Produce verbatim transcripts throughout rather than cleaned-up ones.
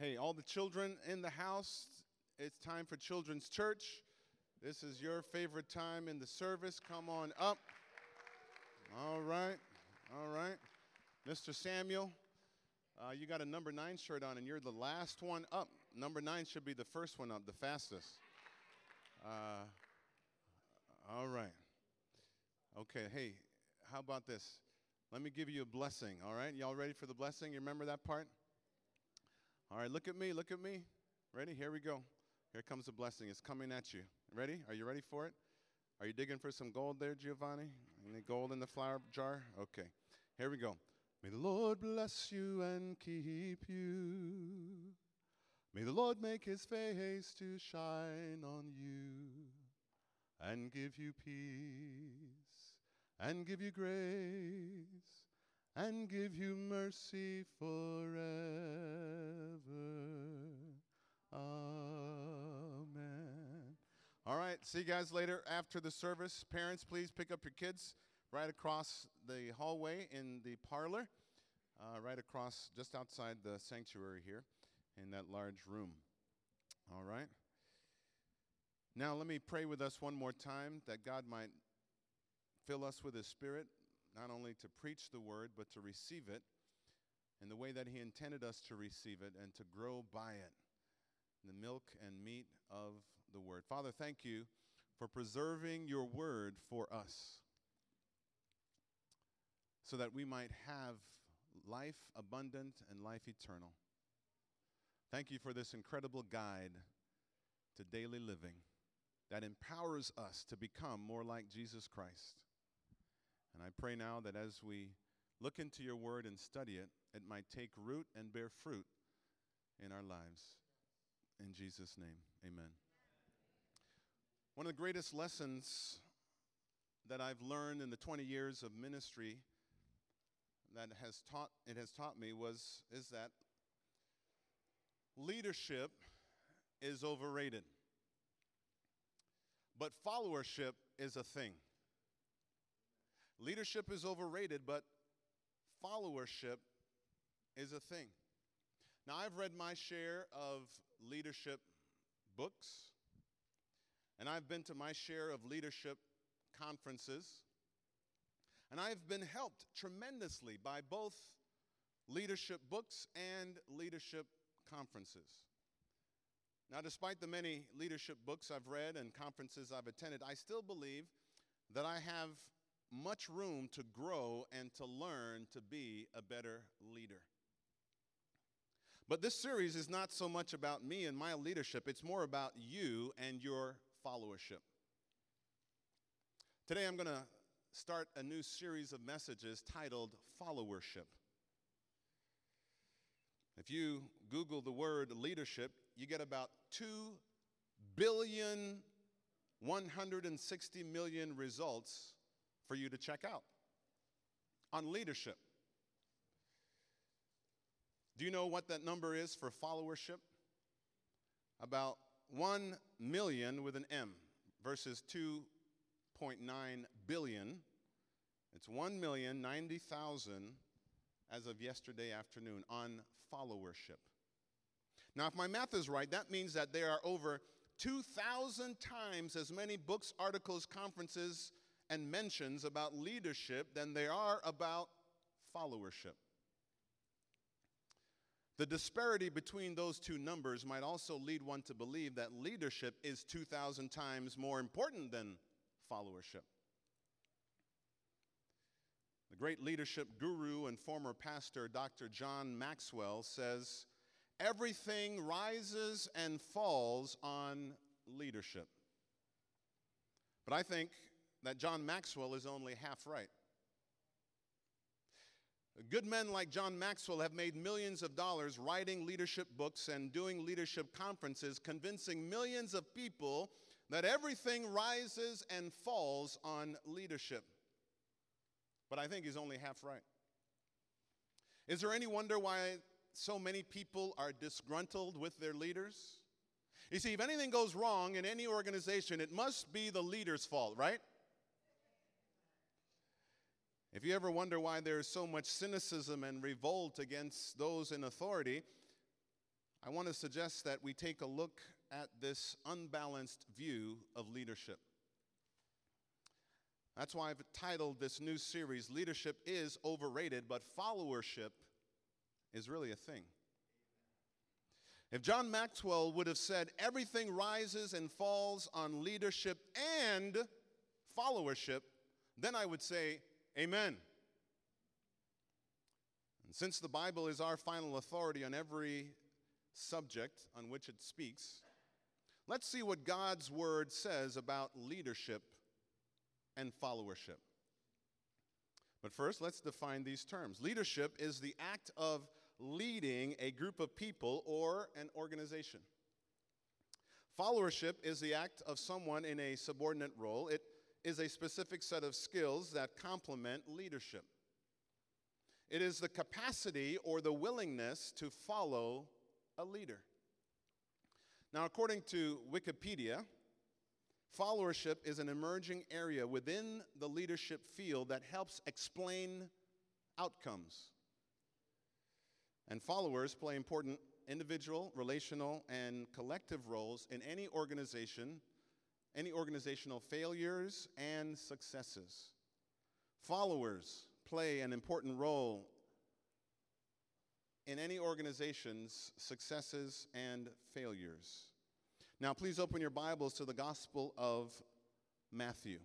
Hey, all the children in the house, it's time for Children's Church. This is your favorite time in the service. Come on up. All right. All right. Mister Samuel, uh, you got a number nine shirt on, and you're the last one up. Number nine should be the first one up, the fastest. Uh, all right. Okay, hey, how about this? Let me give you a blessing, all right? Y'all ready for the blessing? You remember that part? All right, look at me, look at me. Ready? Here we go. Here comes the blessing. It's coming at you. Ready? Are you ready for it? Are you digging for some gold there, Giovanni? Any gold in the flour jar? Okay, here we go. May the Lord bless you and keep you. May the Lord make his face to shine on you and give you peace. And give you grace, and give you mercy forever. Amen. All right, see you guys later after the service. Parents, please pick up your kids right across the hallway in the parlor, uh, right across just outside the sanctuary here in that large room. All right. Now let me pray with us one more time that God might fill us with his spirit, not only to preach the word, but to receive it in the way that he intended us to receive it and to grow by it, the milk and meat of the word. Father, thank you for preserving your word for us so that we might have life abundant and life eternal. Thank you for this incredible guide to daily living that empowers us to become more like Jesus Christ. And I pray now that as we look into your word and study it, it might take root and bear fruit in our lives. In Jesus' name, amen. One of the greatest lessons that I've learned in the twenty years of ministry that has taught, it has taught me was, is that leadership is overrated, but followership is a thing. Leadership is overrated, but followership is a thing. Now, I've read my share of leadership books, and I've been to my share of leadership conferences, and I've been helped tremendously by both leadership books and leadership conferences. Now, despite the many leadership books I've read and conferences I've attended, I still believe that I have much room to grow and to learn to be a better leader. But this series is not so much about me and my leadership. It's more about you and your followership. Today, I'm going to start a new series of messages titled Followership. If you Google the word leadership, you get about two billion, one hundred sixty million results for you to check out on leadership. Do you know what that number is for followership? About one million with an M versus two point nine billion. It's one million ninety thousand as of yesterday afternoon on followership. Now, if my math is right, that means that there are over two thousand times as many books, articles, conferences, and mentions about leadership than there are about followership. The disparity between those two numbers might also lead one to believe that leadership is two thousand times more important than followership. The great leadership guru and former pastor, Doctor John Maxwell, says, "Everything rises and falls on leadership." But I think that John Maxwell is only half right. Good men like John Maxwell have made millions of dollars writing leadership books and doing leadership conferences, convincing millions of people that everything rises and falls on leadership. But I think he's only half right. Is there any wonder why so many people are disgruntled with their leaders? You see, if anything goes wrong in any organization, it must be the leader's fault, right? If you ever wonder why there is so much cynicism and revolt against those in authority, I I want to suggest that we take a look at this unbalanced view of leadership. That's why I've titled this new series, Leadership is Overrated, but Followership is Really a Thing. If John Maxwell would have said, everything rises and falls on leadership and followership, then I would say, amen. And since the Bible is our final authority on every subject on which it speaks, let's see what God's word says about leadership and followership. But first, let's define these terms. Leadership is the act of leading a group of people or an organization. Followership is the act of someone in a subordinate role. It is a specific set of skills that complement leadership. It is the capacity or the willingness to follow a leader. Now, according to Wikipedia, followership is an emerging area within the leadership field that helps explain outcomes. And followers play important individual, relational, and collective roles in any organization, any organizational failures and successes. Followers play an important role in any organization's successes and failures. Now, please open your Bibles to the Gospel of Matthew.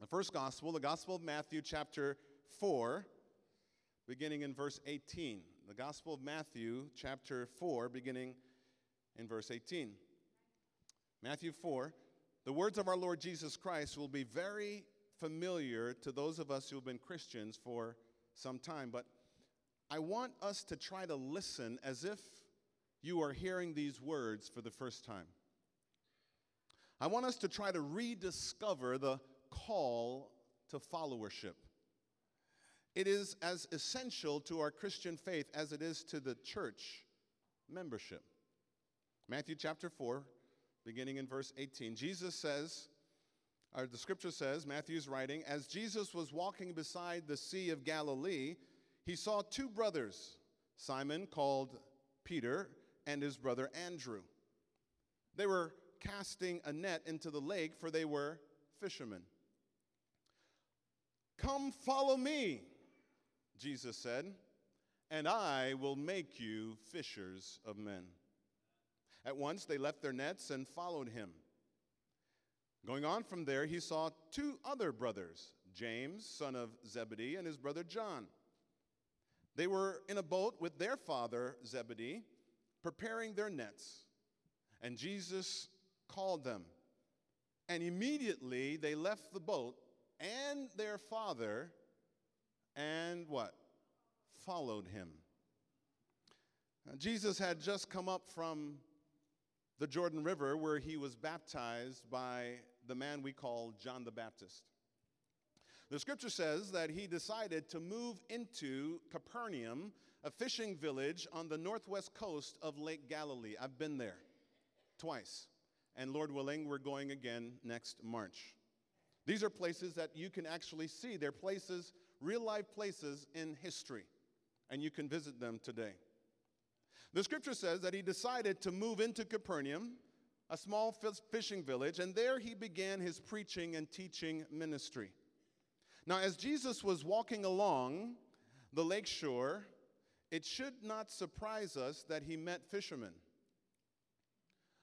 The first Gospel, the Gospel of Matthew, chapter four, beginning in verse eighteen. The Gospel of Matthew, chapter four, beginning in verse eighteen. Matthew four, the words of our Lord Jesus Christ will be very familiar to those of us who have been Christians for some time, but I want us to try to listen as if you are hearing these words for the first time. I want us to try to rediscover the call to followership. It is as essential to our Christian faith as it is to the church membership. Matthew chapter four, beginning in verse eighteen. Jesus says, or the scripture says, Matthew's writing, as Jesus was walking beside the Sea of Galilee, he saw two brothers, Simon called Peter and his brother Andrew. They were casting a net into the lake, for they were fishermen. Come follow me, Jesus said, and I will make you fishers of men. At once they left their nets and followed him. Going on from there, he saw two other brothers, James, son of Zebedee, and his brother John. They were in a boat with their father, Zebedee, preparing their nets. And Jesus called them. And immediately they left the boat and their father and what? Followed him. Now, Jesus had just come up from the Jordan River, where he was baptized by the man we call John the Baptist. The scripture says that he decided to move into Capernaum, a fishing village on the northwest coast of Lake Galilee. I've been there twice, and Lord willing, we're going again next March. These are places that you can actually see. They're places, real-life places in history, and you can visit them today. The scripture says that he decided to move into Capernaum, a small fishing village, and there he began his preaching and teaching ministry. Now, as Jesus was walking along the lakeshore, it should not surprise us that he met fishermen.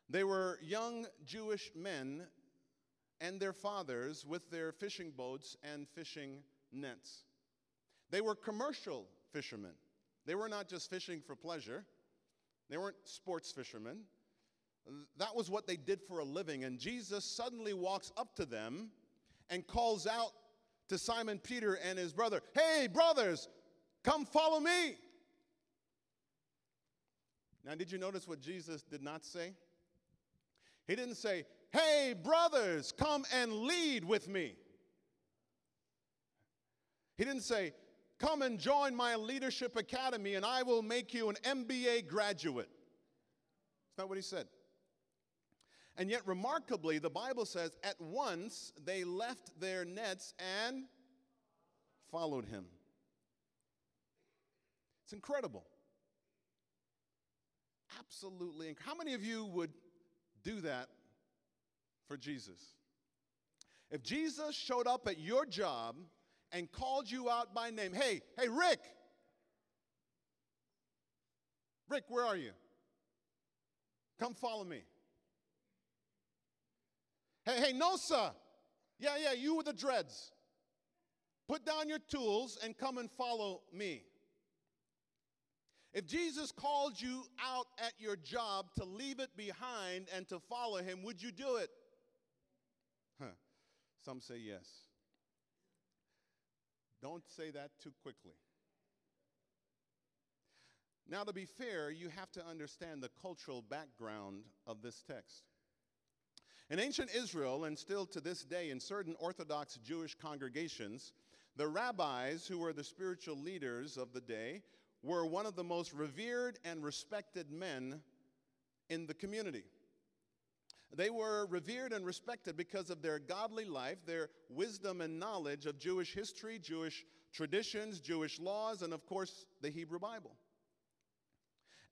They were young Jewish men and their fathers with their fishing boats and fishing nets. They were commercial fishermen. They were not just fishing for pleasure. They weren't sports fishermen. That was what they did for a living. And Jesus suddenly walks up to them and calls out to Simon Peter and his brother, hey, brothers, come follow me. Now, did you notice what Jesus did not say? He didn't say, hey, brothers, come and lead with me. He didn't say, come and join my leadership academy and I will make you an M B A graduate. That's not what he said. And yet, remarkably, the Bible says, at once they left their nets and followed him. It's incredible. absolutely incredible. How many of you would do that for Jesus? If Jesus showed up at your job and called you out by name, hey, hey, Rick. Rick, where are you? Come follow me. Hey, hey, no, sir. Yeah, yeah, you with the dreads. Put down your tools and come and follow me. If Jesus called you out at your job to leave it behind and to follow him, would you do it? Huh. Some say yes. Don't say that too quickly. Now, to be fair, you have to understand the cultural background of this text. In ancient Israel, and still to this day in certain Orthodox Jewish congregations, the rabbis, who were the spiritual leaders of the day, were one of the most revered and respected men in the community. They were revered and respected because of their godly life, their wisdom and knowledge of Jewish history, Jewish traditions, Jewish laws, and of course, the Hebrew Bible.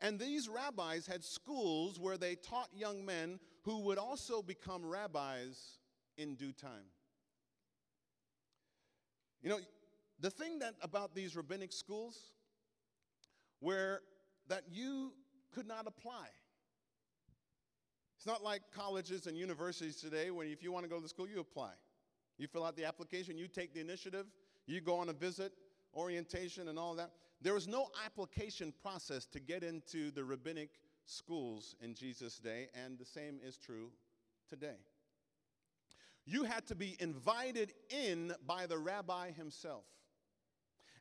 And these rabbis had schools where they taught young men who would also become rabbis in due time. You know, the thing that about these rabbinic schools where that you could not apply. It's not like colleges and universities today when if you want to go to school, you apply. You fill out the application, you take the initiative, you go on a visit, orientation and all that. There was no application process to get into the rabbinic schools in Jesus' day, and the same is true today. You had to be invited in by the rabbi himself.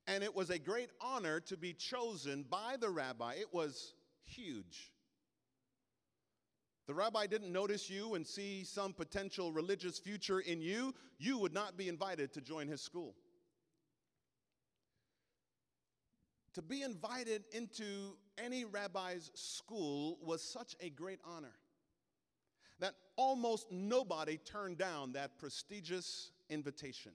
And it was a great honor to be chosen by the rabbi. It was huge. The rabbi didn't notice you and see some potential religious future in you. You would not be invited to join his school. To be invited into any rabbi's school was such a great honor that almost nobody turned down that prestigious invitation.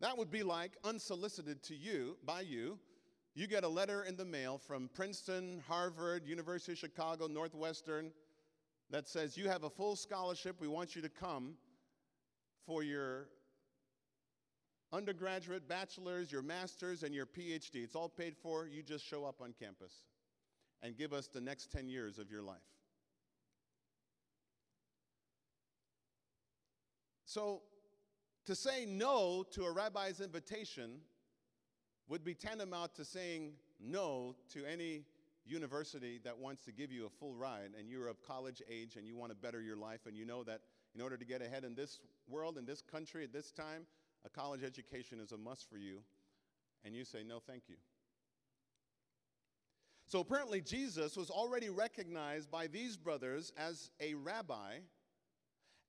That would be like, unsolicited to you, by you, you get a letter in the mail from Princeton, Harvard, University of Chicago, Northwestern, that says, you have a full scholarship, we want you to come for your undergraduate, bachelor's, your master's, and your P H D. It's all paid for, you just show up on campus and give us the next ten years of your life. So, to say no to a rabbi's invitation would be tantamount to saying no to any university that wants to give you a full ride, and you're of college age and you want to better your life, and you know that in order to get ahead in this world, in this country, at this time, a college education is a must for you, and you say no, thank you. So apparently Jesus was already recognized by these brothers as a rabbi,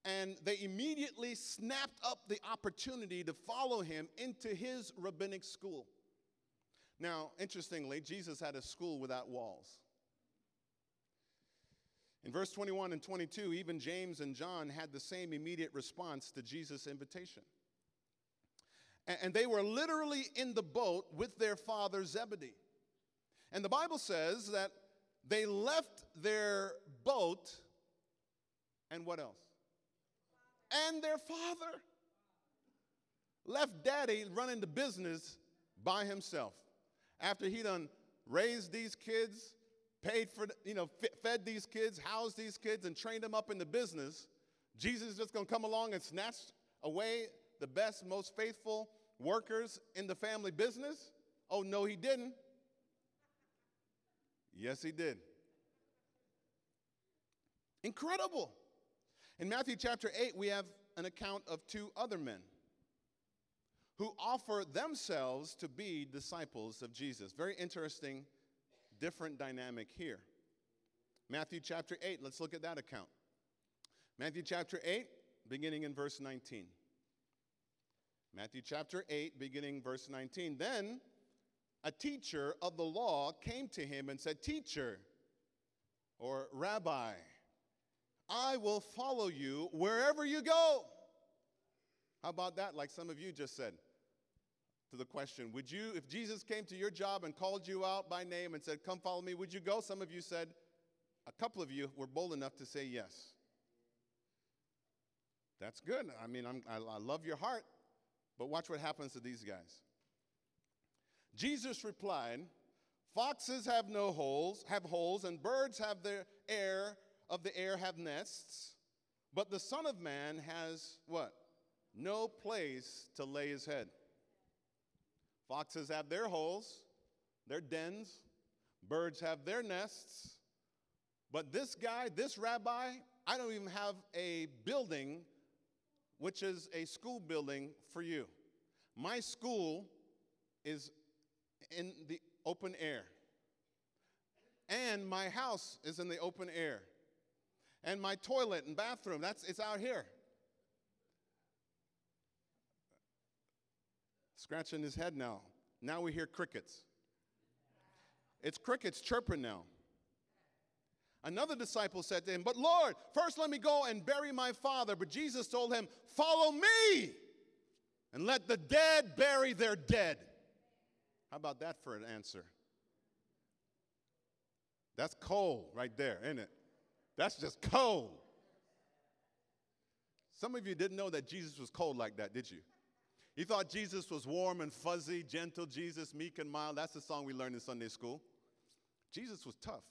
and they immediately snapped up the opportunity to follow him into his rabbinic school. Now, interestingly, Jesus had a school without walls. In verse twenty-one and twenty-two, even James and John had the same immediate response to Jesus' invitation. And they were literally in the boat with their father Zebedee. And the Bible says that they left their boat and what else? And their father. Left daddy running the business by himself. After he done raised these kids, paid for, you know, fed these kids, housed these kids, and trained them up in the business, Jesus is just going to come along and snatch away the best, most faithful workers in the family business? Oh, no, he didn't. Yes, he did. Incredible. In Matthew chapter eight, we have an account of two other men who offer themselves to be disciples of Jesus. Very interesting, different dynamic here. Matthew chapter eight, let's look at that account. Matthew chapter eight, beginning in verse nineteen. Matthew chapter eight, beginning verse nineteen. Then a teacher of the law came to him and said, Teacher, or Rabbi, I will follow you wherever you go. How about that, like some of you just said to the question, would you, if Jesus came to your job and called you out by name and said, come follow me, would you go? Some of you said, a couple of you were bold enough to say yes. That's good. I mean, I'm, I, I love your heart, but watch what happens to these guys. Jesus replied, foxes have no holes, have holes, and birds have their air, of the air have nests, but the Son of Man has what? No place to lay his head. Foxes have their holes, their dens, birds have their nests, but this guy, this rabbi, I don't even have a building, which is a school building for you. My school is in the open air, and my house is in the open air, and my toilet and bathroom, that's it's out here. Scratching his head now. Now we hear crickets. It's crickets chirping now. Another disciple said to him, but Lord, first let me go and bury my father. But Jesus told him, follow me and let the dead bury their dead. How about that for an answer? That's cold right there, isn't it? That's just cold. Some of you didn't know that Jesus was cold like that, did you? You thought Jesus was warm and fuzzy, gentle Jesus, meek and mild. That's the song we learned in Sunday school. Jesus was tough.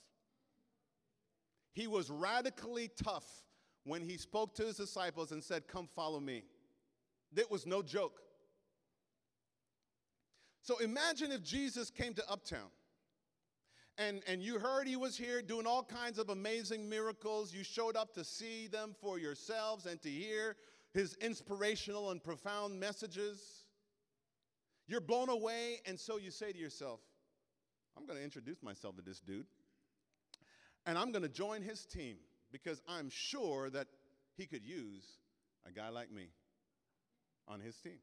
He was radically tough when he spoke to his disciples and said, come follow me. It was no joke. So imagine if Jesus came to Uptown and, and you heard he was here doing all kinds of amazing miracles. You showed up to see them for yourselves and to hear his inspirational and profound messages. You're blown away, and so you say to yourself, I'm going to introduce myself to this dude, and I'm going to join his team because I'm sure that he could use a guy like me on his team.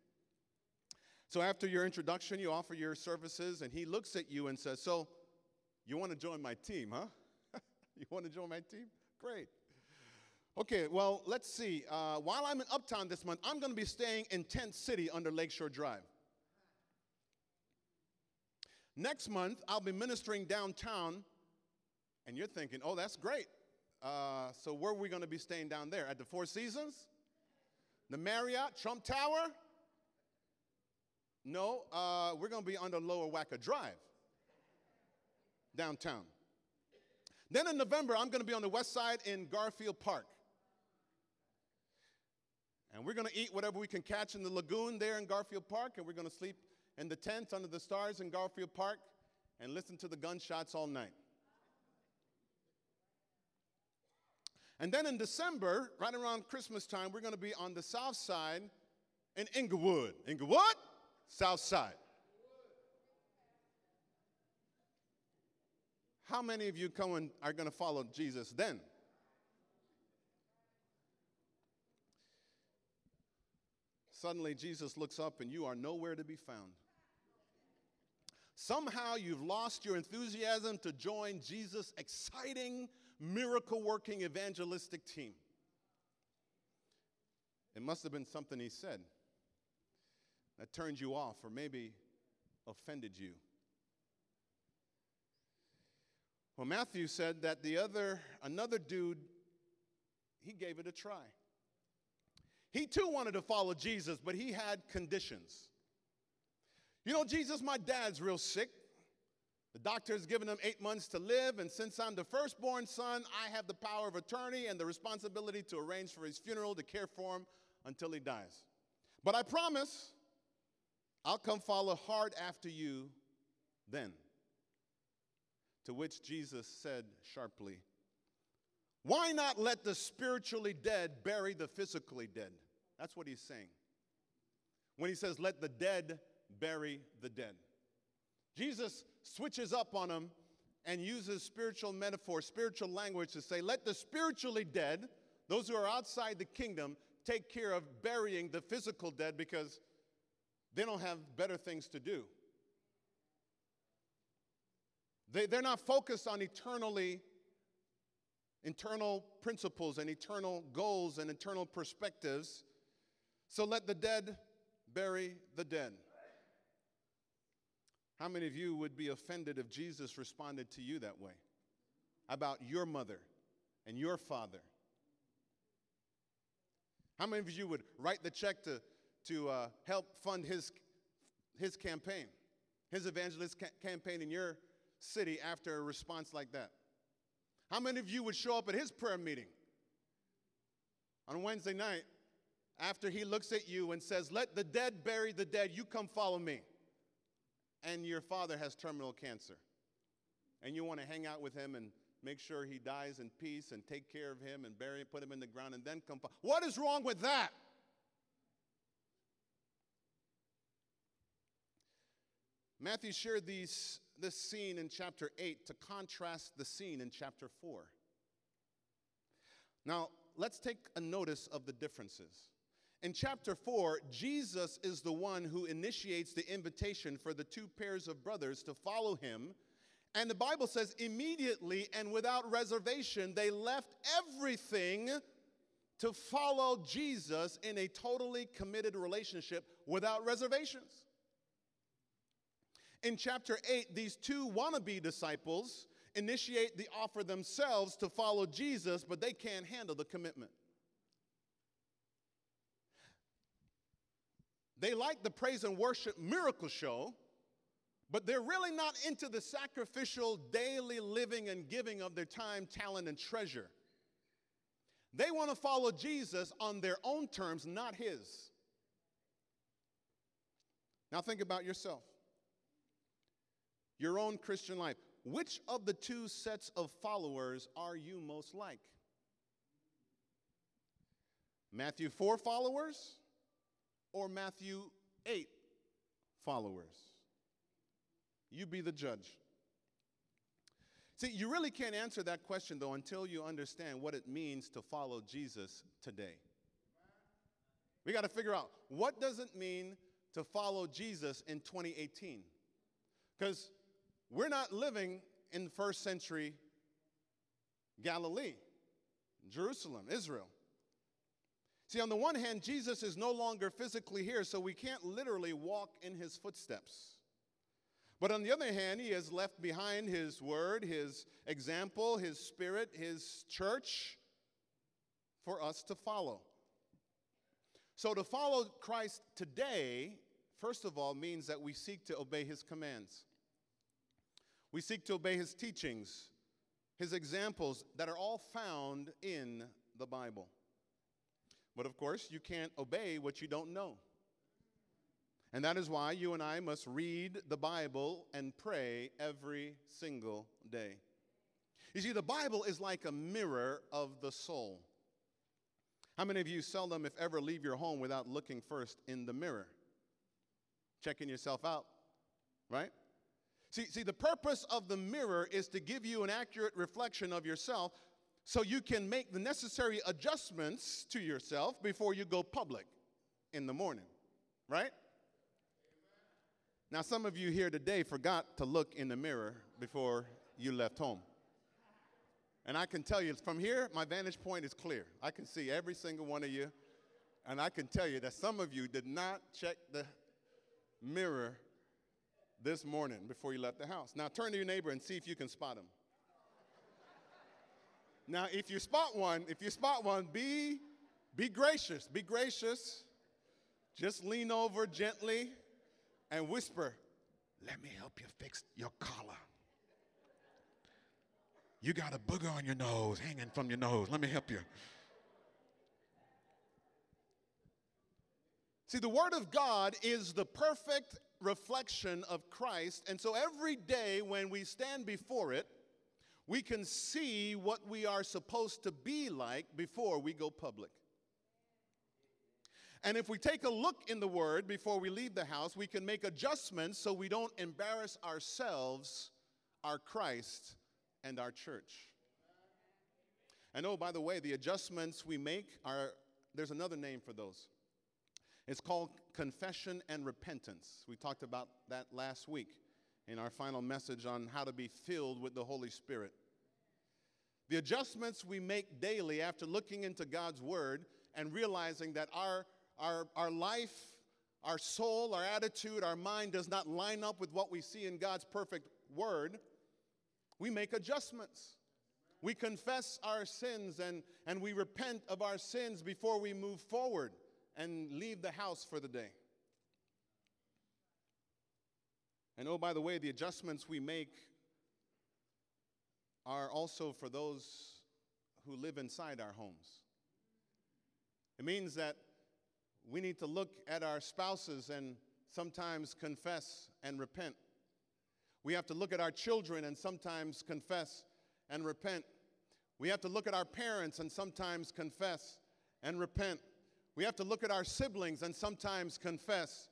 So after your introduction, you offer your services, and he looks at you and says, so you want to join my team, huh? You want to join my team? Great. Okay, well, let's see. Uh, while I'm in Uptown this month, I'm going to be staying in Tent City under Lakeshore Drive. Next month, I'll be ministering downtown, and you're thinking, oh, that's great. Uh, so where are we going to be staying down there? At the Four Seasons? The Marriott? Trump Tower? No, uh, we're going to be under Lower Wacker Drive downtown. Then in November, I'm going to be on the west side in Garfield Park. And we're going to eat whatever we can catch in the lagoon there in Garfield Park, and we're going to sleep in the tents under the stars in Garfield Park and listen to the gunshots all night. And then in December, right around Christmas time, we're going to be on the south side in Inglewood. Inglewood? South side. How many of you come and are going to follow Jesus then? Suddenly, Jesus looks up and you are nowhere to be found. Somehow you've lost your enthusiasm to join Jesus' exciting, miracle-working, evangelistic team. It must have been something he said that turned you off or maybe offended you. Well, Matthew said that the other, another dude, he gave it a try. He too wanted to follow Jesus, but he had conditions. You know, Jesus, my dad's real sick. The doctor's given him eight months to live, and since I'm the firstborn son, I have the power of attorney and the responsibility to arrange for his funeral, to care for him until he dies. But I promise I'll come follow hard after you then. To which Jesus said sharply, why not let the spiritually dead bury the physically dead? That's what he's saying when he says, let the dead bury the dead. Jesus switches up on him and uses spiritual metaphor, spiritual language to say, let the spiritually dead, those who are outside the kingdom, take care of burying the physical dead because they don't have better things to do. They, they're not focused on eternally, internal principles and eternal goals and eternal perspectives. So let the dead bury the dead. How many of you would be offended if Jesus responded to you that way? about your mother and your father? How many of you would write the check to, to uh, help fund his, his campaign, his evangelist ca- campaign in your city after a response like that? How many of you would show up at his prayer meeting on Wednesday night after he looks at you and says, "Let the dead bury the dead, you come follow me," and your father has terminal cancer, and you want to hang out with him and make sure he dies in peace and take care of him and bury him, put him in the ground, and then come follow? What is wrong with that? Matthew shared these, this scene in chapter eight to contrast the scene in chapter four. Now, let's take a notice of the differences. In chapter four, Jesus is the one who initiates the invitation for the two pairs of brothers to follow him. And the Bible says, immediately and without reservation, they left everything to follow Jesus in a totally committed relationship without reservations. In chapter eight, these two wannabe disciples initiate the offer themselves to follow Jesus, but they can't handle the commitment. They like the praise and worship miracle show, but they're really not into the sacrificial daily living and giving of their time, talent, and treasure. They want to follow Jesus on their own terms, not his. Now think about yourself. Your own Christian life. Which of the two sets of followers are you most like? Matthew four followers or Matthew eight followers? You be the judge. See, you really can't answer that question, though, until you understand what it means to follow Jesus today. We got to figure out, what does it mean to follow Jesus in twenty eighteen? Because we're not living in first century Galilee, Jerusalem, Israel. See, on the one hand, Jesus is no longer physically here, so we can't literally walk in his footsteps. But on the other hand, he has left behind his word, his example, his spirit, his church for us to follow. So to follow Christ today, first of all, means that we seek to obey his commands. We seek to obey his teachings, his examples that are all found in the Bible. But of course, you can't obey what you don't know. And that is why you and I must read the Bible and pray every single day. You see, the Bible is like a mirror of the soul. How many of you seldom, if ever, leave your home without looking first in the mirror? Checking yourself out, right? See, see, the purpose of the mirror is to give you an accurate reflection of yourself so you can make the necessary adjustments to yourself before you go public in the morning, right? Amen. Now, some of you here today forgot to look in the mirror before you left home. And I can tell you, from here, my vantage point is clear. I can see every single one of you, and I can tell you that some of you did not check the mirror this morning before you left the house. Now turn to your neighbor and see if you can spot him. Now if you spot one, if you spot one, be, be gracious, be gracious. Just lean over gently and whisper, "Let me help you fix your collar. You got a booger on your nose, hanging from your nose. Let me help you." See, the Word of God is the perfect reflection of Christ, and so every day when we stand before it, we can see what we are supposed to be like before we go public. And if we take a look in the Word before we leave the house, we can make adjustments so we don't embarrass ourselves, our Christ, and our church. And oh, by the way, the adjustments we make are, there's another name for those. It's called confession and repentance. We talked about that last week in our final message on how to be filled with the Holy Spirit. The adjustments we make daily after looking into God's Word and realizing that our, our, our life, our soul, our attitude, our mind does not line up with what we see in God's perfect Word, we make adjustments. we confess our sins and, and we repent of our sins before we move forward and leave the house for the day. And oh, by the way, the adjustments we make are also for those who live inside our homes. It means that we need to look at our spouses and sometimes confess and repent. We have to look at our children and sometimes confess and repent. We have to look at our parents and sometimes confess and repent. We have to look at our siblings and sometimes confess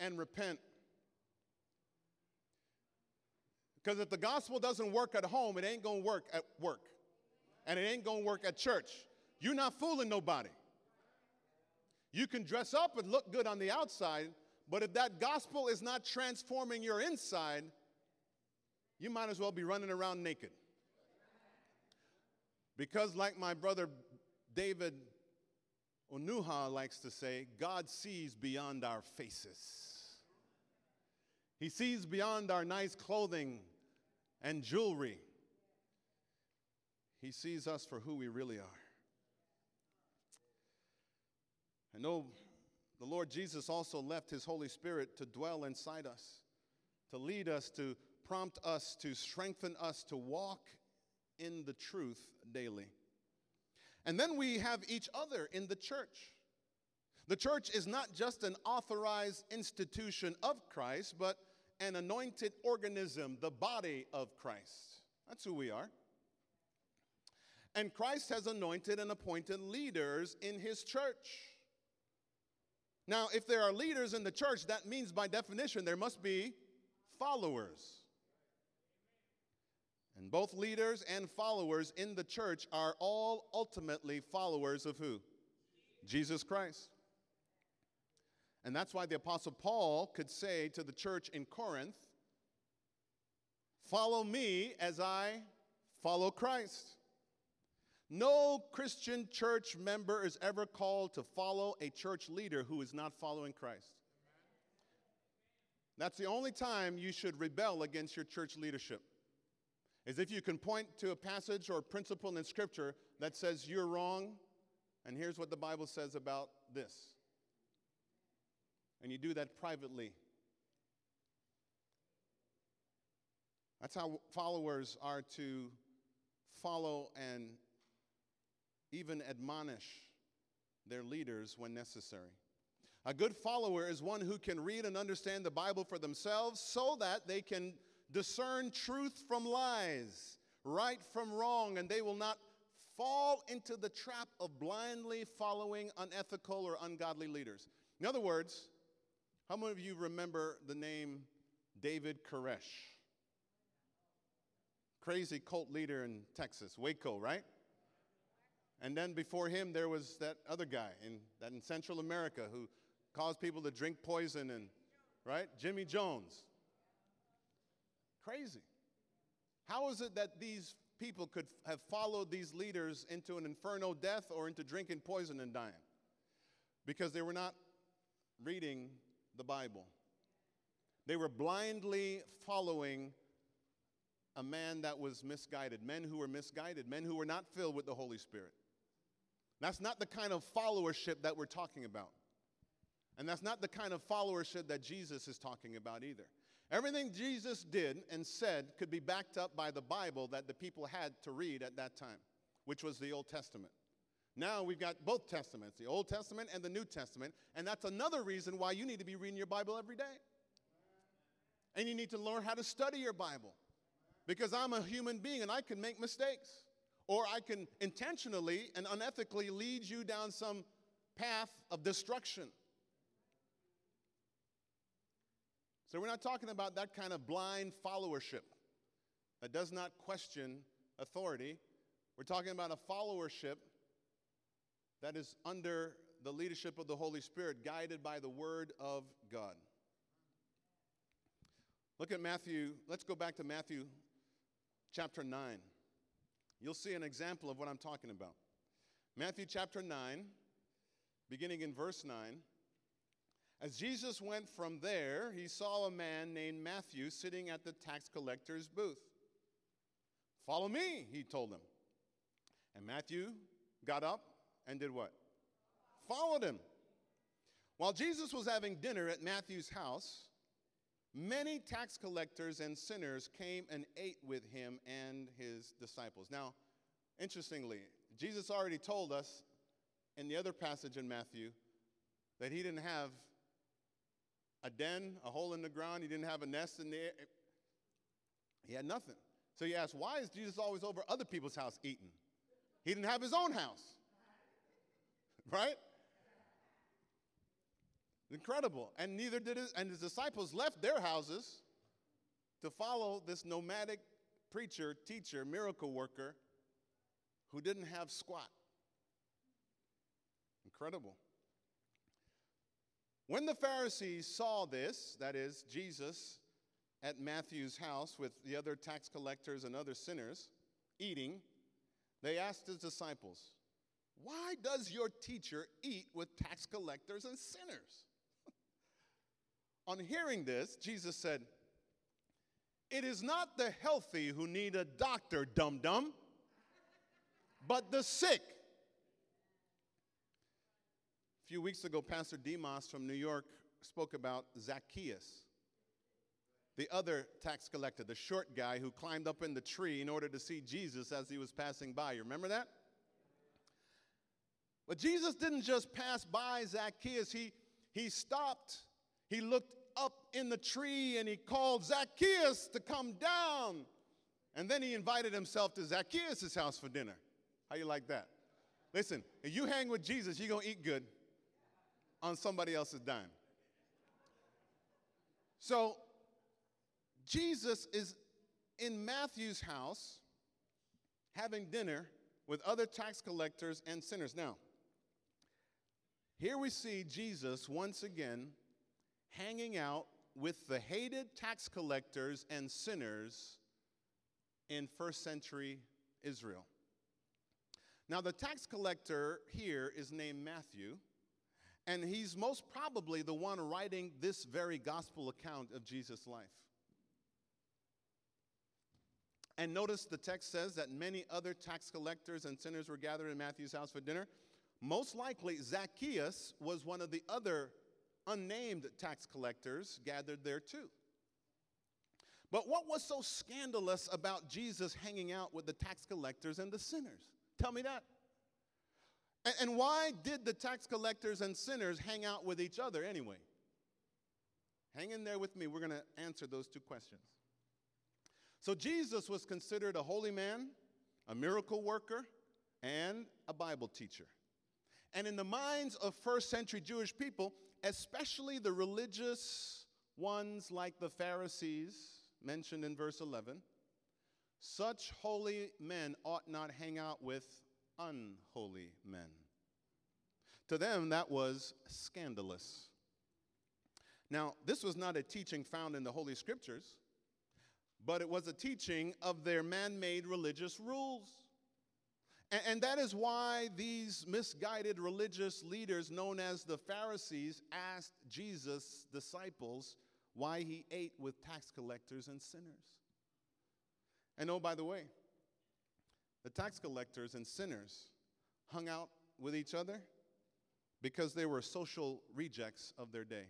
and repent. Because if the gospel doesn't work at home, it ain't going to work at work. And it ain't going to work at church. You're not fooling nobody. You can dress up and look good on the outside, but if that gospel is not transforming your inside, you might as well be running around naked. Because like my brother David Onuoha likes to say, God sees beyond our faces. He sees beyond our nice clothing and jewelry. He sees us for who we really are. I know the Lord Jesus also left his Holy Spirit to dwell inside us, to lead us, to prompt us, to strengthen us, to walk in the truth daily. And then we have each other in the church. The church is not just an authorized institution of Christ, but an anointed organism, the body of Christ. That's who we are. And Christ has anointed and appointed leaders in his church. Now, if there are leaders in the church, that means by definition there must be followers. And both leaders and followers in the church are all ultimately followers of who? Jesus Christ. And that's why the Apostle Paul could say to the church in Corinth, "Follow me as I follow Christ." No Christian church member is ever called to follow a church leader who is not following Christ. That's the only time you should rebel against your church leadership, is if you can point to a passage or principle in Scripture that says you're wrong, and here's what the Bible says about this. And you do that privately. That's how followers are to follow and even admonish their leaders when necessary. A good follower is one who can read and understand the Bible for themselves so that they can discern truth from lies, right from wrong, and they will not fall into the trap of blindly following unethical or ungodly leaders. In other words, how many of you remember the name David Koresh? Crazy cult leader in Texas, Waco, right? And then before him, there was that other guy in, that in Central America who caused people to drink poison and, right? Jimmy Jones. Crazy. How is it that these people could have followed these leaders into an inferno death or into drinking poison and dying? Because they were not reading the Bible. They were blindly following a man that was misguided, men who were misguided, men who were not filled with the Holy Spirit. That's not the kind of followership that we're talking about. And that's not the kind of followership that Jesus is talking about either. Everything Jesus did and said could be backed up by the Bible that the people had to read at that time, which was the Old Testament. Now we've got both testaments, the Old Testament and the New Testament, and that's another reason why you need to be reading your Bible every day. And you need to learn how to study your Bible. Because I'm a human being and I can make mistakes. Or I can intentionally and unethically lead you down some path of destruction. So we're not talking about that kind of blind followership that does not question authority. We're talking about a followership that is under the leadership of the Holy Spirit, guided by the Word of God. Look at Matthew. Let's go back to Matthew chapter nine. You'll see an example of what I'm talking about. Matthew chapter nine, beginning in verse nine. As Jesus went from there, he saw a man named Matthew sitting at the tax collector's booth. "Follow me," he told him. And Matthew got up and did what? Followed him. While Jesus was having dinner at Matthew's house, many tax collectors and sinners came and ate with him and his disciples. Now, interestingly, Jesus already told us in the other passage in Matthew that he didn't have a den, a hole in the ground. He didn't have a nest in the air. He had nothing. So you ask, why is Jesus always over other people's house eating? He didn't have his own house. Right? Incredible. And neither did his, and his disciples left their houses to follow this nomadic preacher, teacher, miracle worker who didn't have squat. Incredible. When the Pharisees saw this, that is, Jesus at Matthew's house with the other tax collectors and other sinners eating, they asked his disciples, "Why does your teacher eat with tax collectors and sinners?" On hearing this, Jesus said, "It is not the healthy who need a doctor, dum-dum, but the sick." A few weeks ago, Pastor Demos from New York spoke about Zacchaeus, the other tax collector, the short guy who climbed up in the tree in order to see Jesus as he was passing by. You remember that? But Jesus didn't just pass by Zacchaeus. He, he stopped. He looked up in the tree and he called Zacchaeus to come down. And then he invited himself to Zacchaeus' house for dinner. How you like that? Listen, if you hang with Jesus, you're going to eat good on somebody else's dime. So Jesus is in Matthew's house having dinner with other tax collectors and sinners. Now, here we see Jesus once again hanging out with the hated tax collectors and sinners in first century Israel. Now, the tax collector here is named Matthew, and he's most probably the one writing this very gospel account of Jesus' life. And notice the text says that many other tax collectors and sinners were gathered in Matthew's house for dinner. Most likely, Zacchaeus was one of the other unnamed tax collectors gathered there too. But what was so scandalous about Jesus hanging out with the tax collectors and the sinners? Tell me that. And, and why did the tax collectors and sinners hang out with each other anyway? Hang in there with me. We're going to answer those two questions. So Jesus was considered a holy man, a miracle worker, and a Bible teacher. And in the minds of first century Jewish people, especially the religious ones like the Pharisees mentioned in verse eleven, such holy men ought not hang out with unholy men. To them, that was scandalous. Now, this was not a teaching found in the Holy Scriptures, but it was a teaching of their man-made religious rules. And, and that is why these misguided religious leaders known as the Pharisees asked Jesus' disciples why he ate with tax collectors and sinners. And oh, by the way, the tax collectors and sinners hung out with each other because they were social rejects of their day.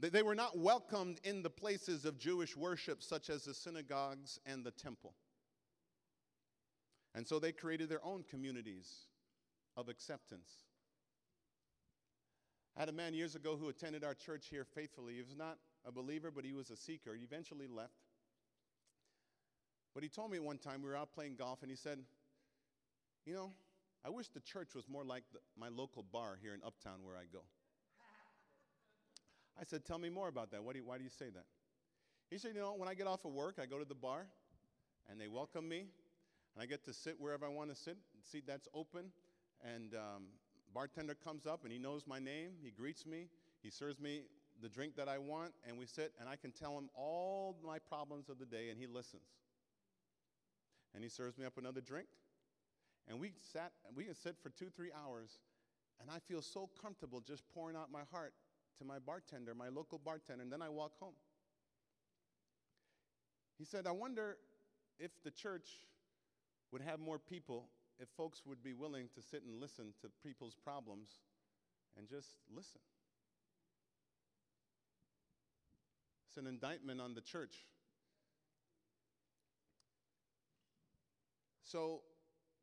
They were not welcomed in the places of Jewish worship, such as the synagogues and the temple. And so they created their own communities of acceptance. I had a man years ago who attended our church here faithfully. He was not a believer, but he was a seeker. He eventually left. But he told me one time, we were out playing golf, and he said, "You know, I wish the church was more like the, my local bar here in Uptown where I go." I said, "Tell me more about that. Why do you, why do you say that?" He said, "You know, when I get off of work, I go to the bar, and they welcome me, and I get to sit wherever I want to sit, a seat that's open, and um, bartender comes up, and he knows my name, he greets me, he serves me the drink that I want, and we sit, and I can tell him all my problems of the day, and he listens. And he serves me up another drink, and we sat, we can sit for two, three hours, and I feel so comfortable just pouring out my heart to my bartender, my local bartender, and then I walk home." He said, "I wonder if the church would have more people if folks would be willing to sit and listen to people's problems and just listen. It's an indictment on the church. So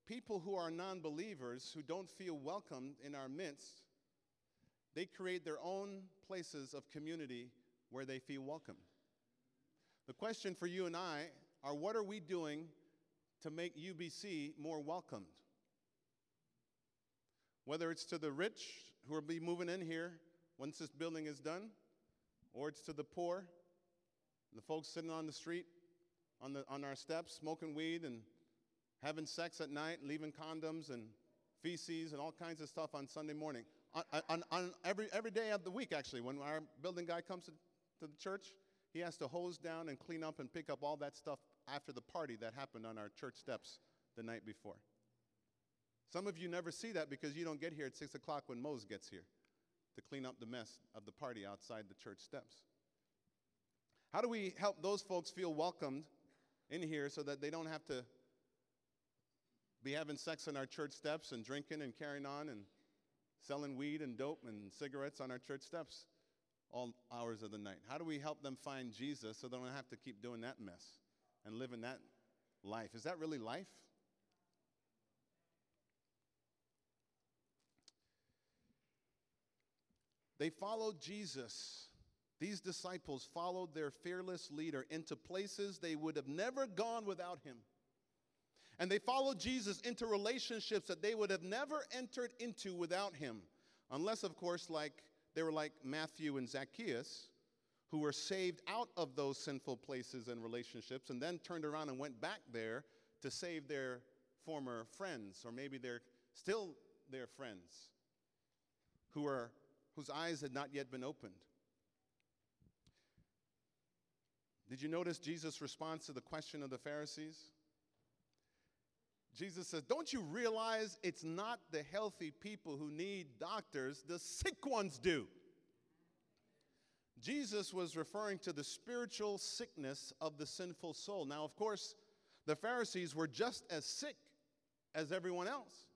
people who are non-believers, who don't feel welcomed in our midst, they create their own places of community where they feel welcome. The question for you and I are, what are we doing to make U B C more welcomed? Whether it's to the rich who will be moving in here once this building is done, or it's to the poor, the folks sitting on the street, on, the, on our steps, smoking weed and having sex at night, leaving condoms and feces and all kinds of stuff on Sunday morning. On, on, on every, every day of the week, actually, when our building guy comes to, to the church, he has to hose down and clean up and pick up all that stuff after the party that happened on our church steps the night before. Some of you never see that because you don't get here at six o'clock when Mose gets here to clean up the mess of the party outside the church steps. How do we help those folks feel welcomed in here so that they don't have to be having sex on our church steps and drinking and carrying on and selling weed and dope and cigarettes on our church steps all hours of the night? How do we help them find Jesus so they don't have to keep doing that mess and living that life? Is that really life? They followed Jesus. These disciples followed their fearless leader into places they would have never gone without him. And they followed Jesus into relationships that they would have never entered into without him. Unless, of course, like they were like Matthew and Zacchaeus, who were saved out of those sinful places and relationships and then turned around and went back there to save their former friends, or maybe they're still their friends, who are, whose eyes had not yet been opened. Did you notice Jesus' response to the question of the Pharisees? Jesus says, don't you realize it's not the healthy people who need doctors, the sick ones do. Jesus was referring to the spiritual sickness of the sinful soul. Now, of course, the Pharisees were just as sick as everyone else.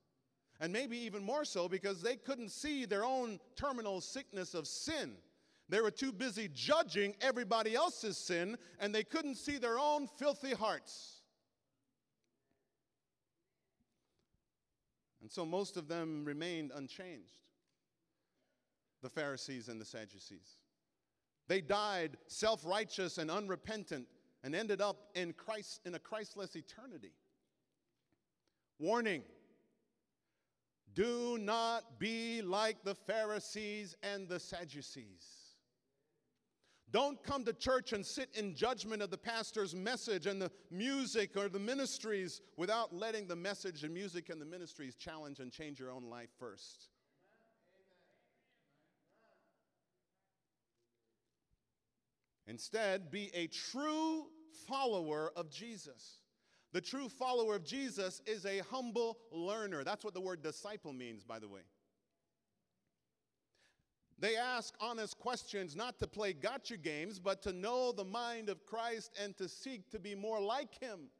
And maybe even more so because they couldn't see their own terminal sickness of sin. They were too busy judging everybody else's sin, and they couldn't see their own filthy hearts. And so most of them remained unchanged, the Pharisees and the Sadducees. They died self-righteous and unrepentant and ended up in Christ in a Christless eternity. Warning, do not be like the Pharisees and the Sadducees. Don't come to church and sit in judgment of the pastor's message and the music or the ministries without letting the message and music and the ministries challenge and change your own life first. Instead, be a true follower of Jesus. The true follower of Jesus is a humble learner. That's what the word disciple means, by the way. They ask honest questions, not to play gotcha games, but to know the mind of Christ and to seek to be more like him.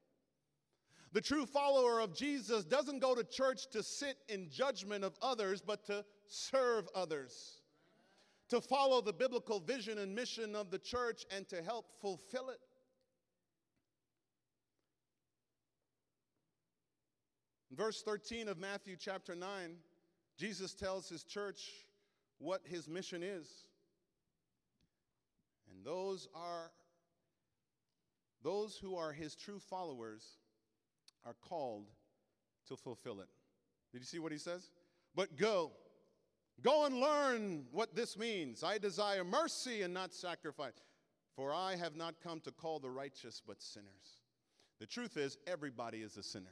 The true follower of Jesus doesn't go to church to sit in judgment of others, but to serve others, to follow the biblical vision and mission of the church and to help fulfill it. In verse thirteen of Matthew chapter nine, Jesus tells his church what his mission is. And those are those who are his true followers are called to fulfill it. Did you see what he says? But go. Go and learn what this means. I desire mercy and not sacrifice, for I have not come to call the righteous but sinners. The truth is, everybody is a sinner.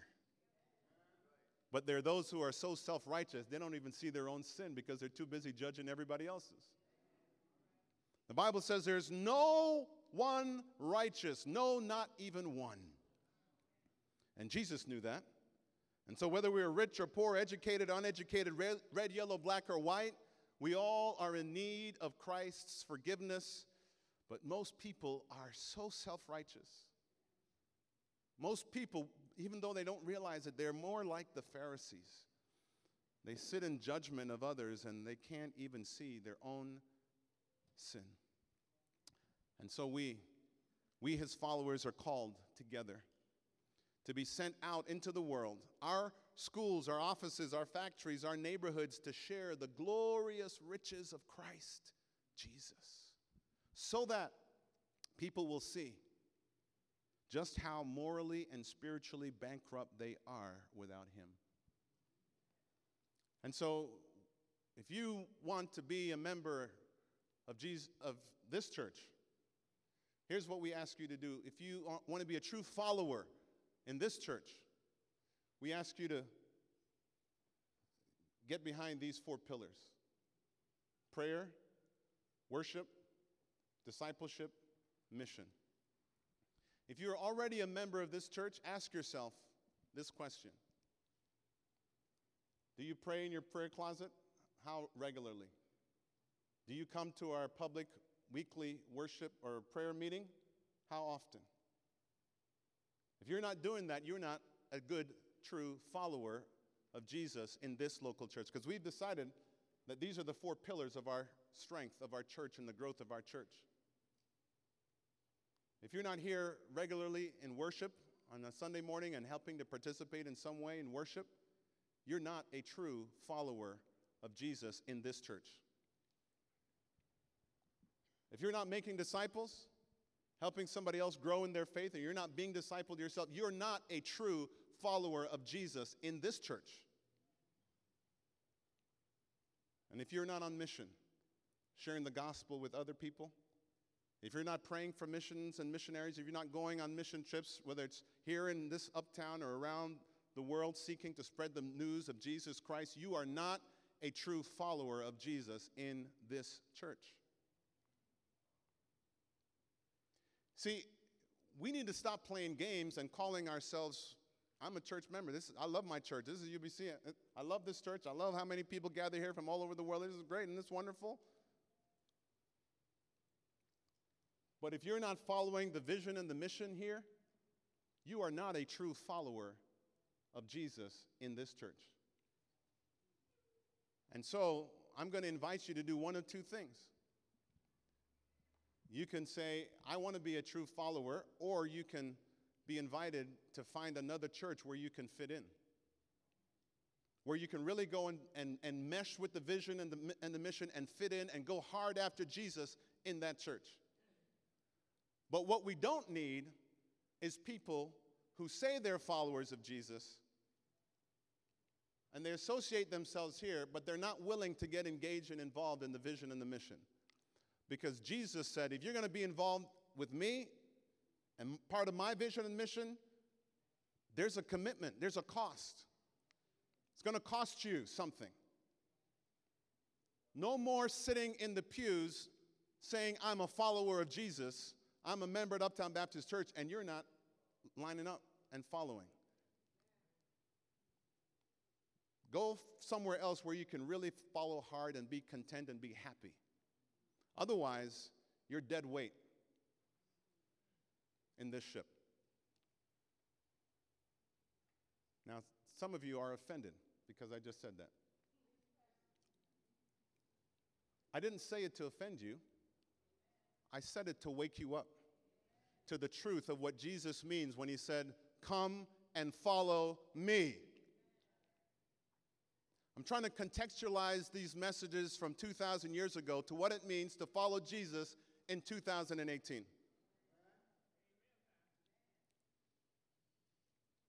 But there are those who are so self-righteous, they don't even see their own sin because they're too busy judging everybody else's. The Bible says there's no one righteous, no, not even one. And Jesus knew that. And so whether we are rich or poor, educated, uneducated, red, red, yellow, black, or white, we all are in need of Christ's forgiveness. But most people are so self-righteous. Most people even though they don't realize it, they're more like the Pharisees. They sit in judgment of others, and they can't even see their own sin. And so we, we his followers, are called together to be sent out into the world, our schools, our offices, our factories, our neighborhoods, to share the glorious riches of Christ Jesus, so that people will see just how morally and spiritually bankrupt they are without him. And so, if you want to be a member of Jesus, of this church, here's what we ask you to do. If you want to be a true follower in this church, we ask you to get behind these four pillars: prayer, worship, discipleship, mission. If you're already a member of this church, ask yourself this question. Do you pray in your prayer closet? How regularly? Do you come to our public weekly worship or prayer meeting? How often? If you're not doing that, you're not a good, true follower of Jesus in this local church, because we've decided that these are the four pillars of our strength, of our church, and the growth of our church. If you're not here regularly in worship on a Sunday morning and helping to participate in some way in worship, you're not a true follower of Jesus in this church. If you're not making disciples, helping somebody else grow in their faith, and you're not being discipled yourself, you're not a true follower of Jesus in this church. And if you're not on mission, sharing the gospel with other people, if you're not praying for missions and missionaries, if you're not going on mission trips, whether it's here in this uptown or around the world seeking to spread the news of Jesus Christ, you are not a true follower of Jesus in this church. See, we need to stop playing games and calling ourselves, I'm a church member. This is, I love my church. This is U B C. I love this church. I love how many people gather here from all over the world. This is great and it's wonderful. But if you're not following the vision and the mission here, you are not a true follower of Jesus in this church. And so I'm going to invite you to do one of two things. You can say, I want to be a true follower, or you can be invited to find another church where you can fit in, where you can really go and, and, and mesh with the vision and the, and the mission and fit in and go hard after Jesus in that church. But what we don't need is people who say they're followers of Jesus and they associate themselves here, but they're not willing to get engaged and involved in the vision and the mission. Because Jesus said, if you're going to be involved with me and part of my vision and mission, there's a commitment, there's a cost. It's going to cost you something. No more sitting in the pews saying, I'm a follower of Jesus, I'm a member at Uptown Baptist Church, and you're not lining up and following. Go somewhere else where you can really follow hard and be content and be happy. Otherwise, you're dead weight in this ship. Now, some of you are offended because I just said that. I didn't say it to offend you. I said it to wake you up to the truth of what Jesus means when he said, come and follow me. I'm trying to contextualize these messages from two thousand years ago to what it means to follow Jesus in two thousand eighteen.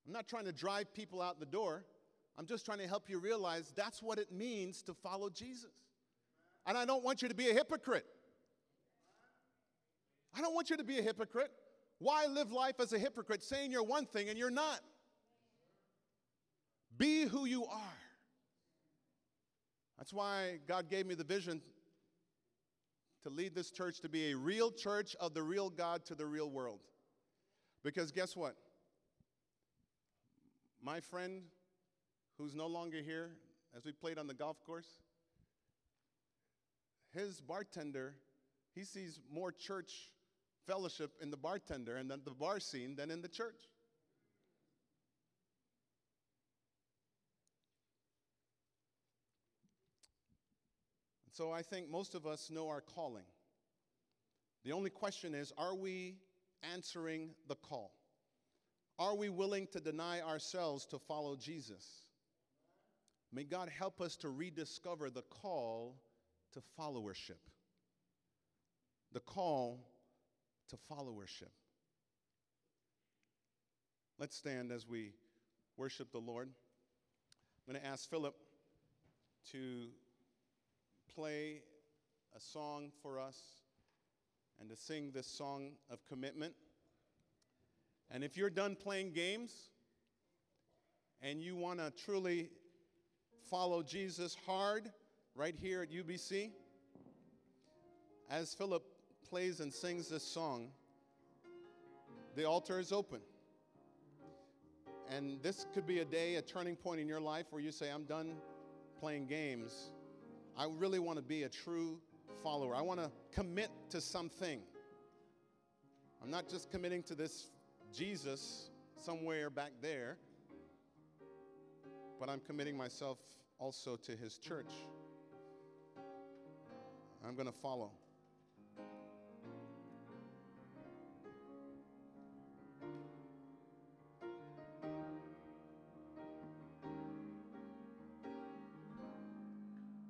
I'm not trying to drive people out the door. I'm just trying to help you realize that's what it means to follow Jesus. And I don't want you to be a hypocrite. I don't want you to be a hypocrite. Why live life as a hypocrite, saying you're one thing and you're not? Be who you are. That's why God gave me the vision to lead this church to be a real church of the real God to the real world. Because guess what? My friend, who's no longer here, as we played on the golf course, his bartender, he sees more church fellowship in the bartender and the bar scene than in the church. So I think most of us know our calling. The only question is, are we answering the call? Are we willing to deny ourselves to follow Jesus? May God help us to rediscover the call to followership. The call to followership. Let's stand as we worship the Lord. I'm going to ask Philip to play a song for us and to sing this song of commitment. And if you're done playing games and you want to truly follow Jesus hard right here at U B C, as Philip plays and sings this song, the altar is open. And this could be a day, a turning point in your life where you say, I'm done playing games. I really want to be a true follower. I want to commit to something. I'm not just committing to this Jesus somewhere back there, but I'm committing myself also to his church. I'm going to follow.